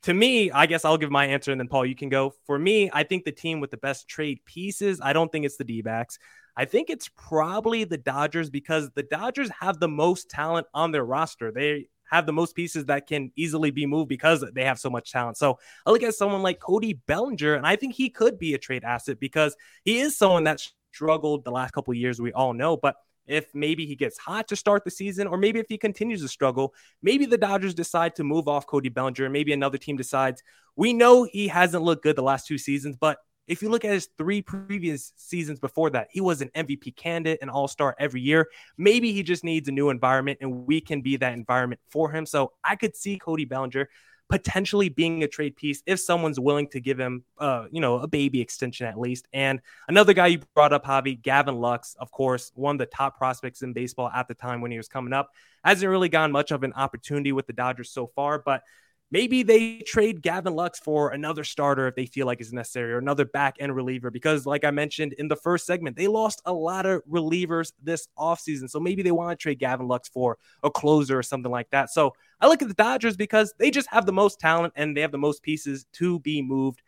To me, I guess I'll give my answer and then Paul, you can go. For me, I think the team with the best trade pieces, I don't think it's the D-backs. I think it's probably the Dodgers because the Dodgers have the most talent on their roster. They have the most pieces that can easily be moved because they have so much talent. So I look at someone like Cody Bellinger, and I think he could be a trade asset because he is someone that struggled the last couple of years, we all know. But if maybe he gets hot to start the season, or maybe if he continues to struggle, maybe the Dodgers decide to move off Cody Bellinger. Maybe another team decides, we know he hasn't looked good the last two seasons, but if you look at his three previous seasons before that, he was an MVP candidate, an all-star every year. Maybe he just needs a new environment, and we can be that environment for him. So I could see Cody Bellinger potentially being a trade piece if someone's willing to give him, a baby extension at least. And another guy you brought up, Javi, Gavin Lux, of course, one of the top prospects in baseball at the time when he was coming up. Hasn't really gotten much of an opportunity with the Dodgers so far, but maybe they trade Gavin Lux for another starter if they feel like it's necessary, or another back-end reliever, because like I mentioned in the first segment, they lost a lot of relievers this offseason. So maybe they want to trade Gavin Lux for a closer or something like that. So I look at the Dodgers because they just have the most talent and they have the most pieces to be moved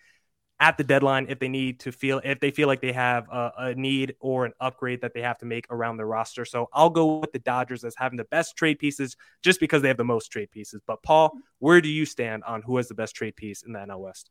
at the deadline if they need to feel, if they feel like they have a need or an upgrade that they have to make around their roster. So I'll go with the Dodgers as having the best trade pieces just because they have the most trade pieces. But Paul, where do you stand on who has the best trade piece in the NL West?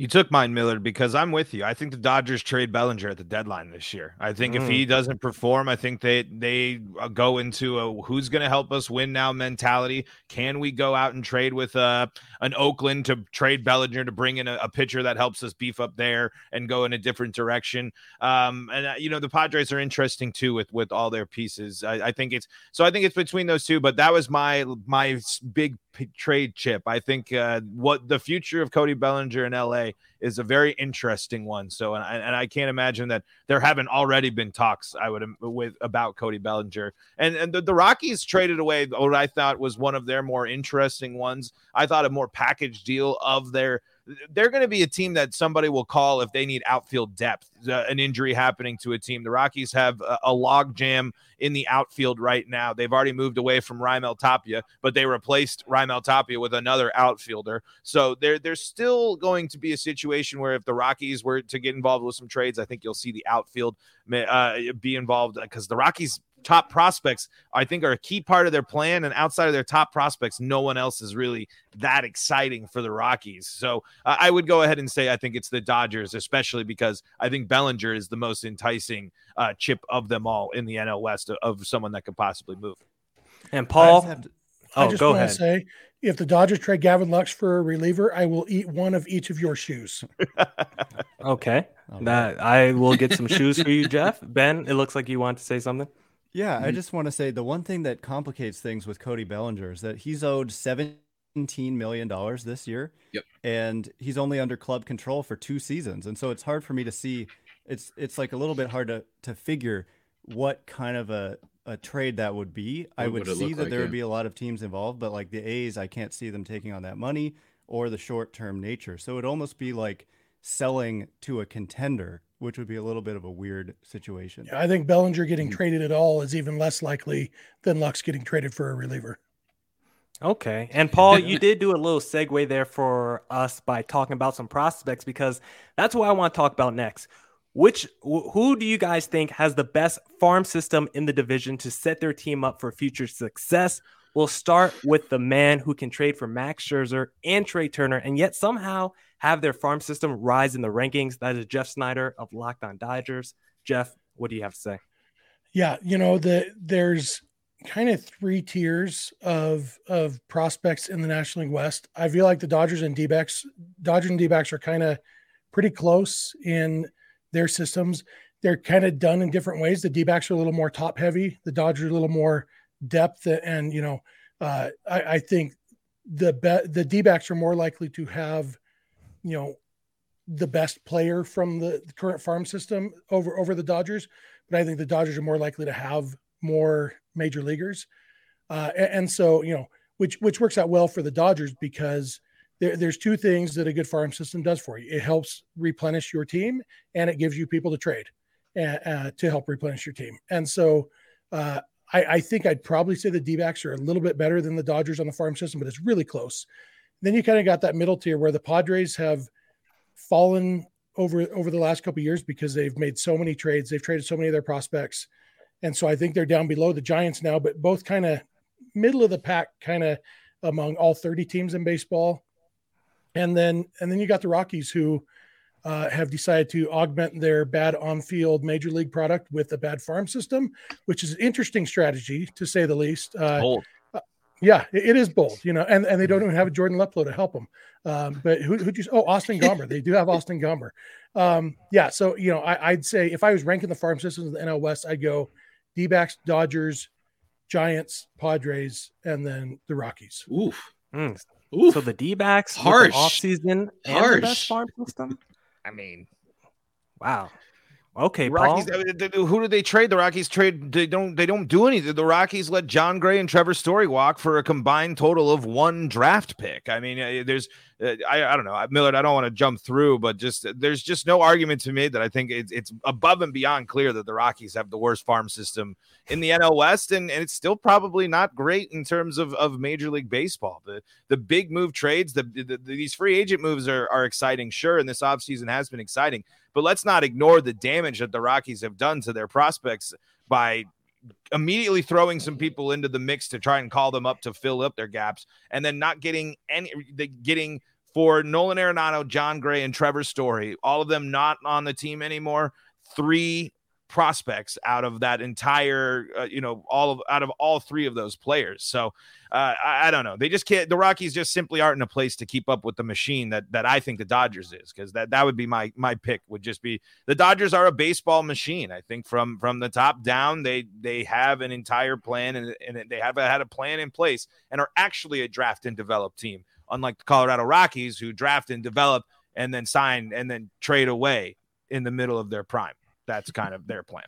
You took mine, Miller, because I'm with you. I think the Dodgers trade Bellinger at the deadline this year. I think if he doesn't perform, I think they go into a who's going to help us win now mentality. Can we go out and trade with an Oakland to trade Bellinger to bring in a pitcher that helps us beef up there and go in a different direction? The Padres are interesting too with all their pieces. I think it's between those two, but that was my big trade chip. I think what the future of Cody Bellinger in LA is a very interesting one. So, and I can't imagine that there haven't already been talks about Cody Bellinger and the Rockies traded away what I thought was one of their more interesting ones. I thought a more package deal of they're going to be a team that somebody will call if they need outfield depth, an injury happening to a team. The Rockies have a log jam in the outfield right now. They've already moved away from Raimel Tapia, but they replaced Raimel Tapia with another outfielder. So there's still going to be a situation where if the Rockies were to get involved with some trades, I think you'll see the outfield be involved because the Rockies top prospects, I think, are a key part of their plan. And outside of their top prospects, no one else is really that exciting for the Rockies. So I would go ahead and say I think it's the Dodgers, especially because I think Bellinger is the most enticing chip of them all in the NL West of someone that could possibly move. And Paul, go ahead. Say, if the Dodgers trade Gavin Lux for a reliever, I will eat one of each of your shoes. Okay. That I will get some shoes for you, Jeff. Ben, it looks like you want to say something. Yeah, I just want to say the one thing that complicates things with Cody Bellinger is that he's owed $17 million this year. Yep. And he's only under club control for two seasons. And so it's hard for me to see. It's like a little bit hard to figure what kind of a trade that would be. I would see that there would be a lot of teams involved, but like the A's, I can't see them taking on that money or the short-term nature. So it would almost be like selling to a contender, which would be a little bit of a weird situation. Yeah, I think Bellinger getting traded at all is even less likely than Lux getting traded for a reliever. Okay. And Paul, you did do a little segue there for us by talking about some prospects, because that's what I want to talk about next. Who do you guys think has the best farm system in the division to set their team up for future success? We'll start with the man who can trade for Max Scherzer and Trea Turner, and yet somehow have their farm system rise in the rankings. That is Jeff Snyder of Locked On Dodgers. Jeff, what do you have to say? Yeah, there's kind of three tiers of prospects in the National League West. I feel like the Dodgers and D-backs are kind of pretty close in their systems. They're kind of done in different ways. The D-backs are a little more top heavy. The Dodgers are a little more depth, and I think the D-backs are more likely to have the best player from the current farm system over the Dodgers, but I think the Dodgers are more likely to have more major leaguers, which works out well for the Dodgers because there's two things that a good farm system does for you. It helps replenish your team, and it gives you people to trade to help replenish your team. And so I think I'd probably say the D-backs are a little bit better than the Dodgers on the farm system, but it's really close. Then you kind of got that middle tier where the Padres have fallen over the last couple of years because they've made so many trades. They've traded so many of their prospects. And so I think they're down below the Giants now, but both kind of middle of the pack, kind of among all 30 teams in baseball. And then you got the Rockies, who have decided to augment their bad on-field major league product with a bad farm system, which is an interesting strategy, to say the least. Bold. Yeah, it is bold, you know, and they don't even have a Jordan Luplow to help them. But Austin Gomber. They do have Austin Gomber. Yeah, so, you know, I'd say if I was ranking the farm systems of the NL West, I'd go D-backs, Dodgers, Giants, Padres, and then the Rockies. Oof. Mm. Oof. So the D-backs, harsh, the offseason, and the best farm system? I mean, wow. Okay, Rockies, Paul. Who do they trade? The Rockies trade. They don't do anything. The Rockies let John Gray and Trevor Story walk for a combined total of one draft pick. I mean, there's I don't know, Millard. I don't want to jump through, but there's just no argument to me that I think it's above and beyond clear that the Rockies have the worst farm system in the NL West, and it's still probably not great in terms of Major League Baseball. The big move trades, these free agent moves are exciting, sure, and this offseason has been exciting. But let's not ignore the damage that the Rockies have done to their prospects by immediately throwing some people into the mix to try and call them up to fill up their gaps, and then not getting getting for Nolan Arenado, John Gray, and Trevor Story, all of them not on the team anymore, 3 prospects out of that entire, out of all 3 of those players. So I don't know. They just can't. The Rockies just simply aren't in a place to keep up with the machine that I think the Dodgers is, because that would be my pick. Would just be the Dodgers are a baseball machine. I think from the top down, they have an entire plan and they have had a plan in place and are actually a draft and develop team, unlike the Colorado Rockies, who draft and develop and then sign and then trade away in the middle of their prime. That's kind of their plan.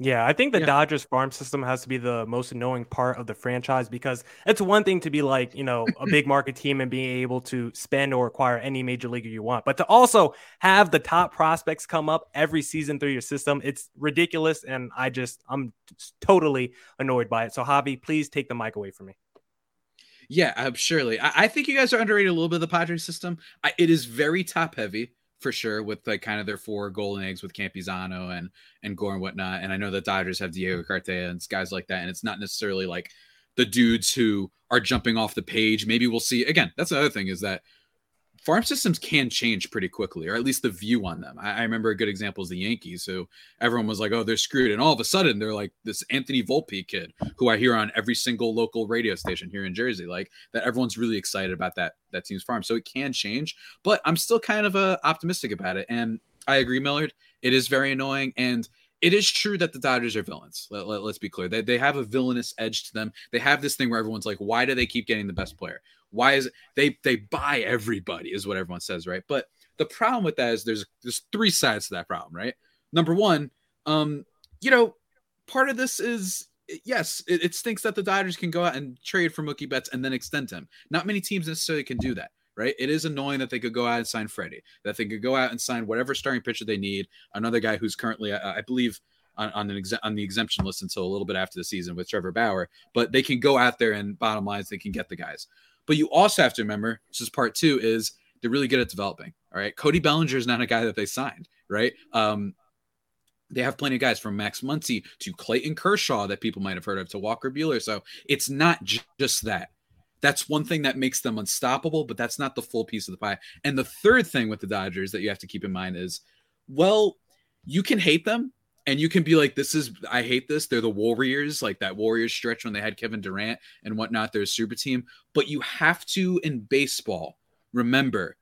Yeah, I think the Dodgers farm system has to be the most annoying part of the franchise, because it's one thing to be like, you know, a big market team and being able to spend or acquire any major leaguer you want, but to also have the top prospects come up every season through your system, it's ridiculous. And I'm totally annoyed by it. So Javi, please take the mic away from me. Yeah, surely. I think you guys are underrating a little bit of the Padres system. It is very top heavy, for sure, with like kind of their 4 golden eggs with Campizano and Gore and whatnot. And I know the Dodgers have Diego Cartaya and guys like that. And it's not necessarily like the dudes who are jumping off the page. Maybe we'll see. Again, that's another thing, is that farm systems can change pretty quickly, or at least the view on them. I remember a good example is the Yankees, who everyone was like, oh, they're screwed. And all of a sudden they're like this Anthony Volpe kid who I hear on every single local radio station here in Jersey, like that everyone's really excited about that team's farm. So it can change, but I'm still kind of optimistic about it. And I agree, Millard, it is very annoying. And it is true that the Dodgers are villains. Let's be clear. They have a villainous edge to them. They have this thing where everyone's like, why do they keep getting the best player? Why is it they buy everybody, is what everyone says, right? But the problem with that is there's 3 sides to that problem, right? Number one, part of this is, yes, it stinks that the Dodgers can go out and trade for Mookie Betts and then extend him. Not many teams necessarily can do that, right? It is annoying that they could go out and sign Freddie, that they could go out and sign whatever starting pitcher they need. Another guy who's currently, I believe, on the exemption list until a little bit after the season with Trevor Bauer, but they can go out there and bottom lines, they can get the guys. But you also have to remember, this is part 2, is they're really good at developing, all right? Cody Bellinger is not a guy that they signed, right? They have plenty of guys, from Max Muncy to Clayton Kershaw that people might have heard of, to Walker Buehler. So it's not just that. That's one thing that makes them unstoppable, but that's not the full piece of the pie. And the third thing with the Dodgers that you have to keep in mind is, well, you can hate them, and you can be like, I hate this. They're the Warriors, like that Warriors stretch when they had Kevin Durant and whatnot. They're a super team. But you have to, in baseball, remember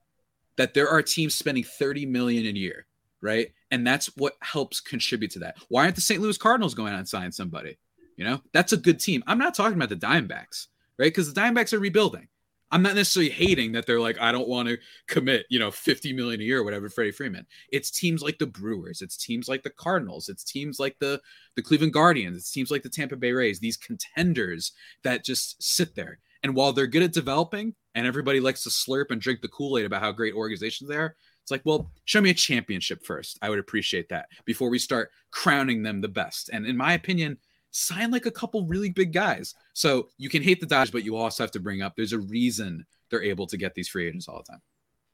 that there are teams spending $30 million a year, right? And that's what helps contribute to that. Why aren't the St. Louis Cardinals going out and signing somebody? You know, that's a good team. I'm not talking about the Diamondbacks, right? Because the Diamondbacks are rebuilding. I'm not necessarily hating that they're like, I don't want to commit, $50 million a year or whatever, Freddie Freeman. It's teams like the Brewers. It's teams like the Cardinals. It's teams like the Cleveland Guardians. It's teams like the Tampa Bay Rays, these contenders that just sit there. And while they're good at developing, and everybody likes to slurp and drink the Kool-Aid about how great organizations they are, it's like, well, show me a championship first. I would appreciate that before we start crowning them the best. And in my opinion, sign like a couple really big guys. So you can hate the Dodgers, but you also have to bring up there's a reason they're able to get these free agents all the time.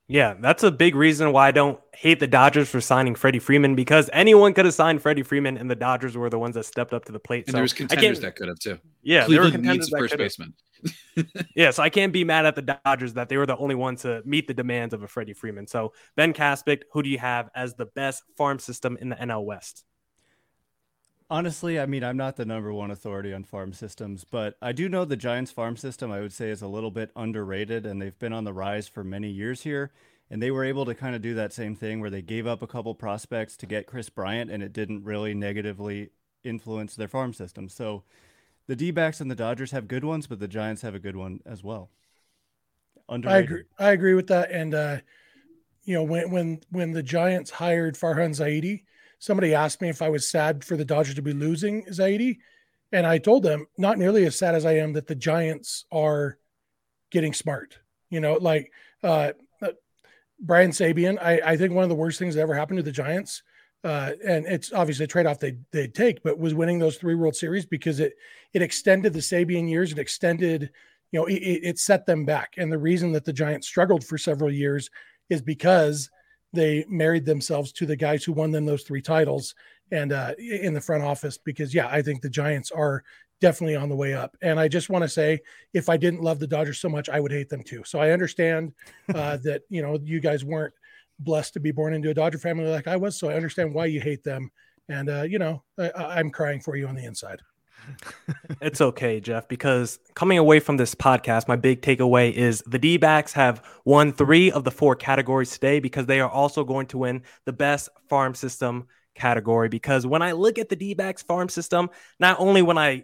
Yeah, that's a big reason why I don't hate the Dodgers for signing Freddie Freeman, because anyone could have signed Freddie Freeman, and the Dodgers were the ones that stepped up to the plate. And so there was contenders that could have, too. Yeah, Cleveland needs a first baseman. Yeah, so I can't be mad at the Dodgers that they were the only ones to meet the demands of a Freddie Freeman. So, Ben Kaspic, who do you have as the best farm system in the NL West? Honestly, I mean, I'm not the number one authority on farm systems, but I do know the Giants farm system, I would say, is a little bit underrated, and they've been on the rise for many years here. And they were able to kind of do that same thing where they gave up a couple prospects to get Chris Bryant, and it didn't really negatively influence their farm system. So the D-backs and the Dodgers have good ones, but the Giants have a good one as well. Underrated. I agree with that. And, you know, when the Giants hired Farhan Zaidi, somebody asked me if I was sad for the Dodgers to be losing Zaidi, and I told them not nearly as sad as I am that the Giants are getting smart. You know, like Brian Sabian, I think one of the worst things that ever happened to the Giants, and it's obviously a trade-off they take, but was winning those 3 World Series, because it extended the Sabian years. It extended, you know, it set them back. And the reason that the Giants struggled for several years is because they married themselves to the guys who won them those 3 titles and in the front office, because, yeah, I think the Giants are definitely on the way up. And I just want to say, if I didn't love the Dodgers so much, I would hate them too. So I understand that, you know, you guys weren't blessed to be born into a Dodger family like I was. So I understand why you hate them. And, you know, I'm crying for you on the inside. It's okay, Jeff, because coming away from this podcast, my big takeaway is the D-backs have won 3 of the 4 categories today, because they are also going to win the best farm system category. Because when I look at the D-backs farm system, not only when I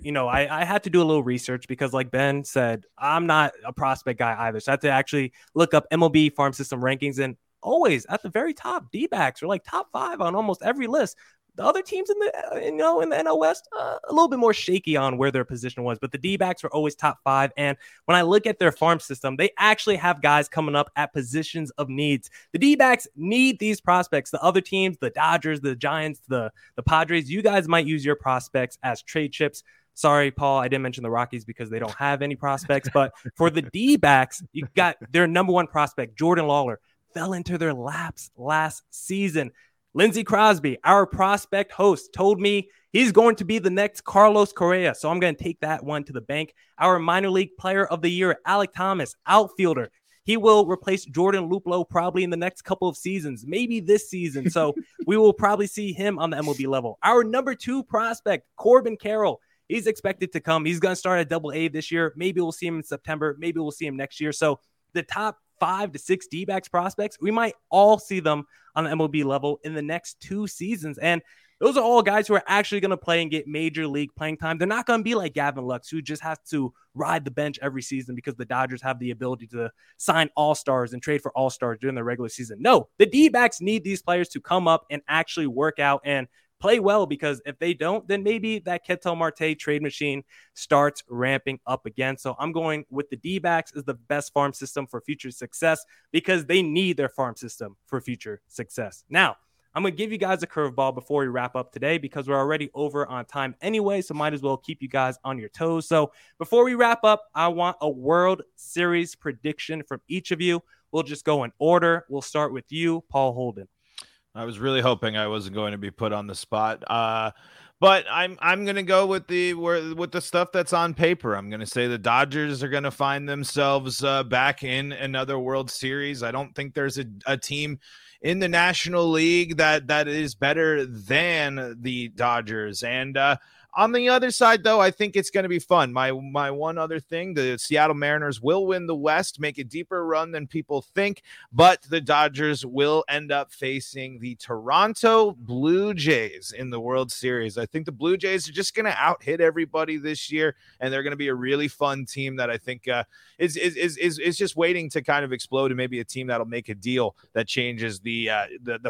had to do a little research, because like Ben said, I'm not a prospect guy either. So I had to actually look up MLB farm system rankings, and always at the very top, D-backs are like top 5 on almost every list. The other teams in the, you know, in the NL West, a little bit more shaky on where their position was, but the D-backs were always top 5. And when I look at their farm system, they actually have guys coming up at positions of needs. The D-backs need these prospects. The other teams, the Dodgers, the Giants, the Padres, you guys might use your prospects as trade chips. Sorry, Paul, I didn't mention the Rockies because they don't have any prospects. But for the D-backs, you got their number 1 prospect, Jordan Lawler, fell into their laps last season. Lindsey Crosby, our prospect host, told me he's going to be the next Carlos Correa, so I'm going to take that one to the bank. Our minor league player of the year, Alek Thomas, outfielder. He will replace Jordan Luplow probably in the next couple of seasons, maybe this season, so we will probably see him on the MLB level. Our number 2 prospect, Corbin Carroll, he's expected to come. He's going to start at Double-A this year. Maybe we'll see him in September. Maybe we'll see him next year. So the top 5 to 6 D-backs prospects, we might all see them on the MLB level in the next 2 seasons. And those are all guys who are actually going to play and get major league playing time. They're not going to be like Gavin Lux, who just has to ride the bench every season because the Dodgers have the ability to sign all-stars and trade for all-stars during the regular season. No, the D-backs need these players to come up and actually work out and play well, because if they don't, then maybe that Ketel Marte trade machine starts ramping up again. So I'm going with the D-backs as the best farm system for future success, because they need their farm system for future success. Now, I'm going to give you guys a curveball before we wrap up today, because we're already over on time anyway, so might as well keep you guys on your toes. So before we wrap up, I want a World Series prediction from each of you. We'll just go in order. We'll start with you, Paul Holden. I was really hoping I wasn't going to be put on the spot, but I'm going to go with the stuff that's on paper. I'm going to say the Dodgers are going to find themselves back in another World Series. I don't think there's a team in the National League that is better than the Dodgers. And on the other side, though, I think it's going to be fun. My one other thing, the Seattle Mariners will win the West, make a deeper run than people think, but the Dodgers will end up facing the Toronto Blue Jays in the World Series. I think the Blue Jays are just going to out-hit everybody this year, and they're going to be a really fun team that I think is just waiting to kind of explode, and maybe a team that'll make a deal that changes the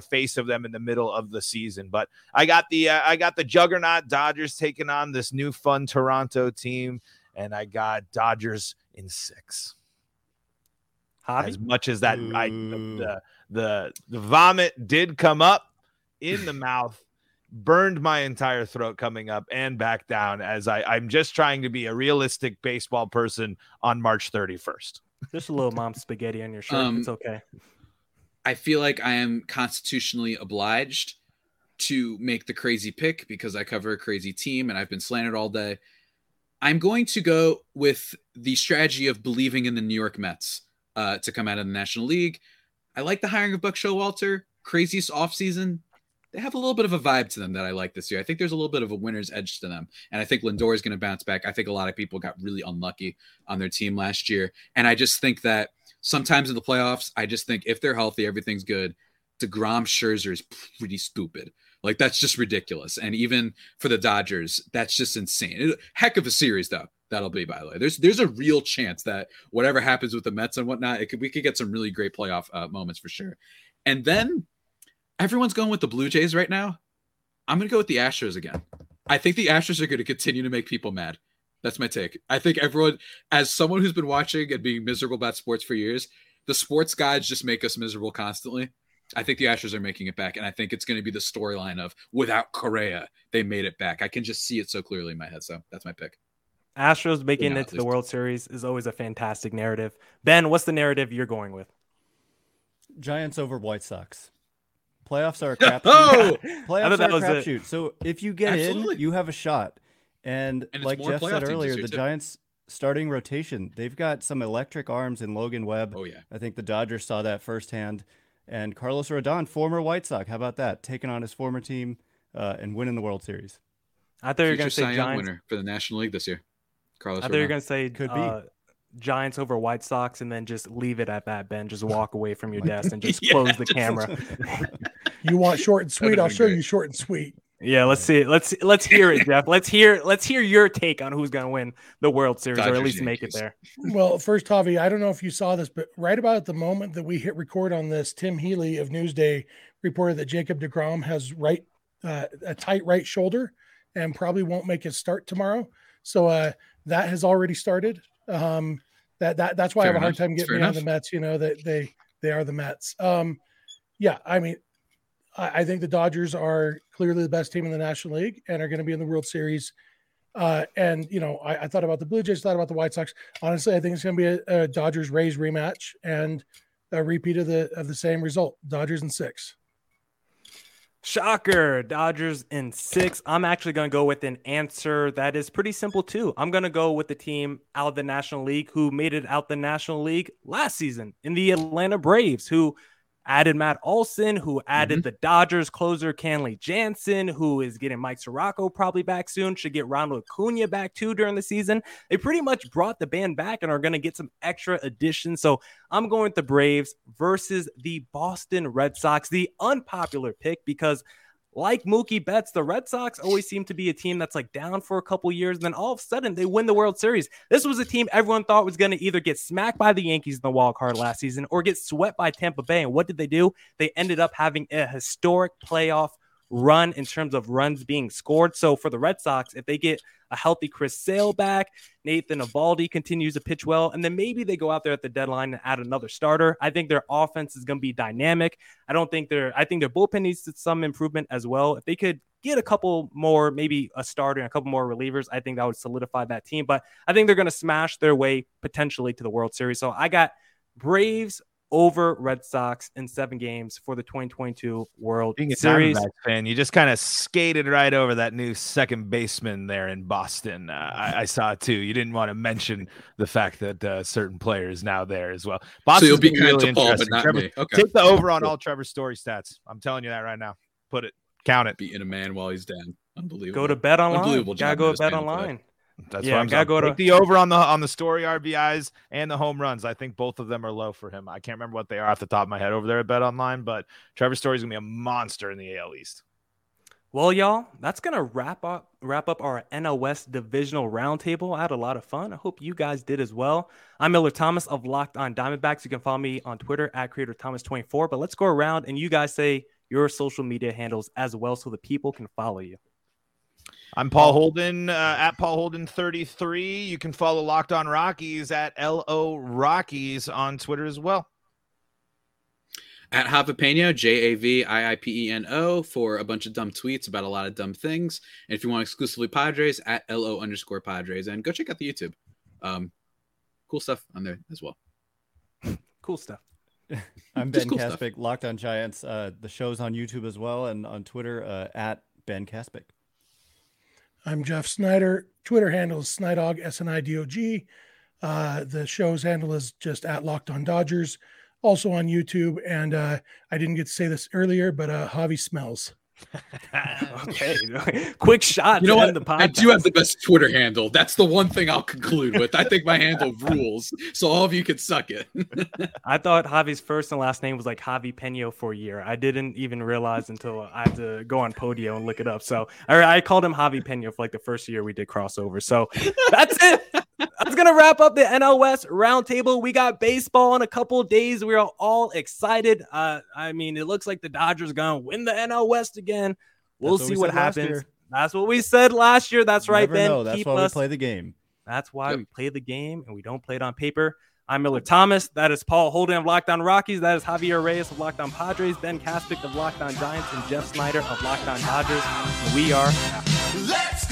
face of them in the middle of the season. But I got the juggernaut Dodgers taking on this new fun Toronto team, and I got Dodgers in 6. Hobby? As much as that the vomit did come up in the mouth, burned my entire throat coming up and back down, as I'm just trying to be a realistic baseball person on March 31st. Just a little mom spaghetti on your shirt. It's okay. I feel like I am constitutionally obliged to make the crazy pick because I cover a crazy team and I've been slandered all day. I'm going to go with the strategy of believing in the New York Mets to come out of the National League. I like the hiring of Buck Showalter. Craziest offseason. They have a little bit of a vibe to them that I like this year. I think there's a little bit of a winner's edge to them. And I think Lindor is going to bounce back. I think a lot of people got really unlucky on their team last year. And I just think that sometimes in the playoffs, I just think if they're healthy, everything's good. DeGrom Scherzer is pretty stupid. Like, that's just ridiculous. And even for the Dodgers, that's just insane. Heck of a series, though. That'll be, by the way. There's a real chance that whatever happens with the Mets and whatnot, we could get some really great playoff moments for sure. And then everyone's going with the Blue Jays right now. I'm going to go with the Astros again. I think the Astros are going to continue to make people mad. That's my take. I think everyone, as someone who's been watching and being miserable about sports for years, the sports gods just make us miserable constantly. I think the Astros are making it back, and I think it's going to be the storyline of without Correa, they made it back. I can just see it so clearly in my head, so that's my pick. Astros making it to the World Series is always a fantastic narrative. Ben, what's the narrative you're going with? Giants over White Sox. Playoffs are a crapshoot. Playoffs are a crapshoot. So if you get in, you have a shot. And like Jeff said earlier, the Giants starting rotation, they've got some electric arms in Logan Webb. Oh, yeah. I think the Dodgers saw that firsthand. And Carlos Rodon, former White Sox. How about that? Taking on his former team and winning the World Series. I thought you were going to say Giants winner for the National League this year. Carlos Rodon. I thought you were going to say could be Giants over White Sox, and then just leave it at that, Ben. Just walk away from your desk and just close the camera. You want short and sweet? I'll show you short and sweet. Yeah, let's see it. Let's hear it, Jeff. Let's hear your take on who's going to win the World Series, Dodgers, or at least make it there. Well, first, Javi, I don't know if you saw this, but right about the moment that we hit record on this, Tim Healy of Newsday reported that Jacob deGrom has a tight right shoulder and probably won't make his start tomorrow. So that has already started. That's why I have a hard time getting on the Mets. You know that they are the Mets. Yeah, I mean, I think the Dodgers are clearly the best team in the National League and are going to be in the World Series. And, you know, I thought about the Blue Jays, thought about the White Sox. Honestly, I think it's going to be a Dodgers-Rays rematch and a repeat of the same result, Dodgers in six. Shocker, Dodgers in six. I'm actually going to go with an answer that is pretty simple, too. I'm going to go with the team out of the National League who made it out the National League last season in the Atlanta Braves, who added Matt Olson, who added the Dodgers closer Kenley Jansen, who is getting Mike Sirocco probably back soon, should get Ronald Acuna back too during the season. They pretty much brought the band back and are going to get some extra additions. So I'm going with the Braves versus the Boston Red Sox, the unpopular pick, because like Mookie Betts, the Red Sox always seem to be a team that's like down for a couple years, and then all of a sudden they win the World Series. This was a team everyone thought was going to either get smacked by the Yankees in the wild card last season or get swept by Tampa Bay. And what did they do? They ended up having a historic playoff run in terms of runs being scored. So for the Red Sox, if they get a healthy Chris Sale back, Nathan Eovaldi continues to pitch well, and then maybe they go out there at the deadline and add another starter. I think their offense is going to be dynamic. I think their bullpen needs some improvement as well. If they could get a couple more, maybe a starter and a couple more relievers, I think that would solidify that team. But I think they're going to smash their way potentially to the World Series. So I got Braves over Red Sox in 7 games for the 2022 World Series. Fan, you just kind of skated right over that new second baseman there in Boston. I saw it too. You didn't want to mention the fact that a certain player is now there as well. Boston's so you'll be kind to Paul, but not Trevor, me. Okay. Take the over on all Trevor Story stats. I'm telling you that right now. Put it. Count it. Beating a man while he's down. Unbelievable. Go to bet online. Unbelievable. Gotta go to bet online. That's what I'm saying. Go to the over on the Story RBIs and the home runs. I think both of them are low for him. I can't remember what they are off the top of my head over there at BetOnline, but Trevor Story's going to be a monster in the AL East. Well, y'all, that's going to wrap up our NL West divisional roundtable. I had a lot of fun. I hope you guys did as well. I'm Miller Thomas of Locked On Diamondbacks. You can follow me on Twitter at CreatorThomas24, but let's go around and you guys say your social media handles as well so the people can follow you. I'm Paul Holden at Paul Holden 33. You can follow Locked On Rockies at LO Rockies on Twitter as well. At Javipeno, Javiiipeno, for a bunch of dumb tweets about a lot of dumb things. And if you want exclusively Padres, at LO_Padres. And go check out the YouTube. Cool stuff on there as well. Cool stuff. I'm Ben Kaspic, cool Locked On Giants. The show's on YouTube as well and on Twitter at Ben Kaspic. I'm Jeff Snyder. Twitter handle is Snidog, S-N-I-D-O-G. The show's handle is just at Locked On Dodgers. Also on YouTube, and I didn't get to say this earlier, but Javi smells. Okay, quick shot. You know what? I do have the best Twitter handle. That's the one thing I'll conclude with. I think my handle rules, so all of you can suck it. I thought Javi's first and last name was like Javi Peño for a year. I didn't even realize until I had to go on Podio and look it up. So I called him Javi Peño for like the first year we did crossover. So that's it. That's going to wrap up the NL West roundtable. We got baseball in a couple of days. We are all excited. I mean, it looks like the Dodgers going to win the NL West again. We'll see what happens. That's what we said last year. That's right, Ben. That's why we play the game. That's why we play the game, and we don't play it on paper. I'm Miller Thomas. That is Paul Holden of Locked On Rockies. That is Javier Reyes of Locked On Padres, Ben Kaspic of Locked On Giants, and Jeff Snyder of Locked On Dodgers. And we are out. Let's